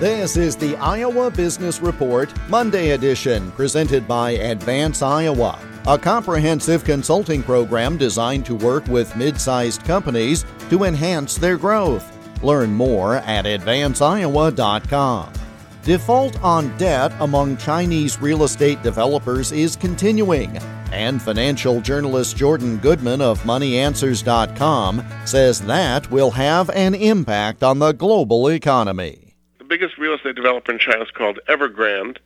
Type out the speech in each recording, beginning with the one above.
This is the Iowa Business Report Monday edition, presented by Advance Iowa, a comprehensive consulting program designed to work with mid-sized companies to enhance their growth. Learn more at advanceiowa.com. Default on debt among Chinese real estate developers is continuing, and financial journalist Jordan Goodman of MoneyAnswers.com says that will have an impact on the global economy. The biggest real estate developer in China is called Evergrande,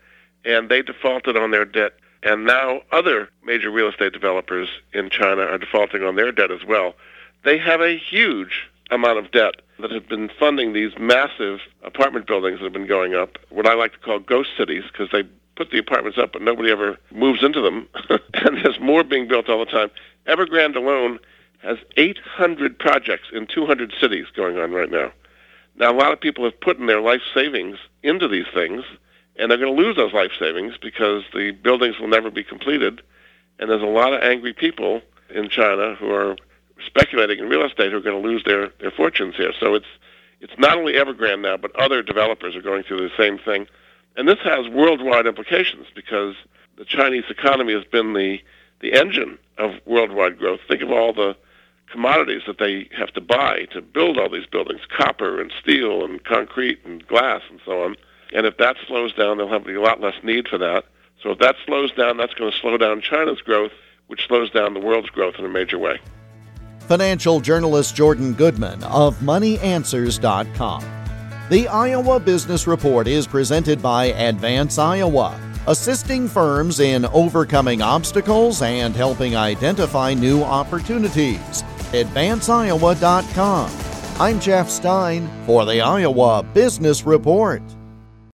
and they defaulted on their debt, and now other major real estate developers in China are defaulting on their debt as well. They have a huge amount of debt that have been funding these massive apartment buildings that have been going up, what I like to call ghost cities, because they put the apartments up but nobody ever moves into them, and there's more being built all the time. Evergrande alone has 800 projects in 200 cities going on right now. Now, a lot of people have put in their life savings into these things, and they're going to lose those life savings because the buildings will never be completed, and there's a lot of angry people in China who are speculating in real estate who are going to lose their fortunes here. So it's not only Evergrande now, but other developers are going through the same thing. And this has worldwide implications because the Chinese economy has been the engine of worldwide growth. Think of all the commodities that they have to buy to build all these buildings, copper and steel and concrete and glass and so on. And if that slows down, they'll have a lot less need for that. So if that slows down, that's going to slow down China's growth, which slows down the world's growth in a major way. Financial journalist Jordan Goodman of MoneyAnswers.com. The Iowa Business Report is presented by Advance Iowa, assisting firms in overcoming obstacles and helping identify new opportunities. AdvanceIowa.com. I'm Jeff Stein for the Iowa Business Report.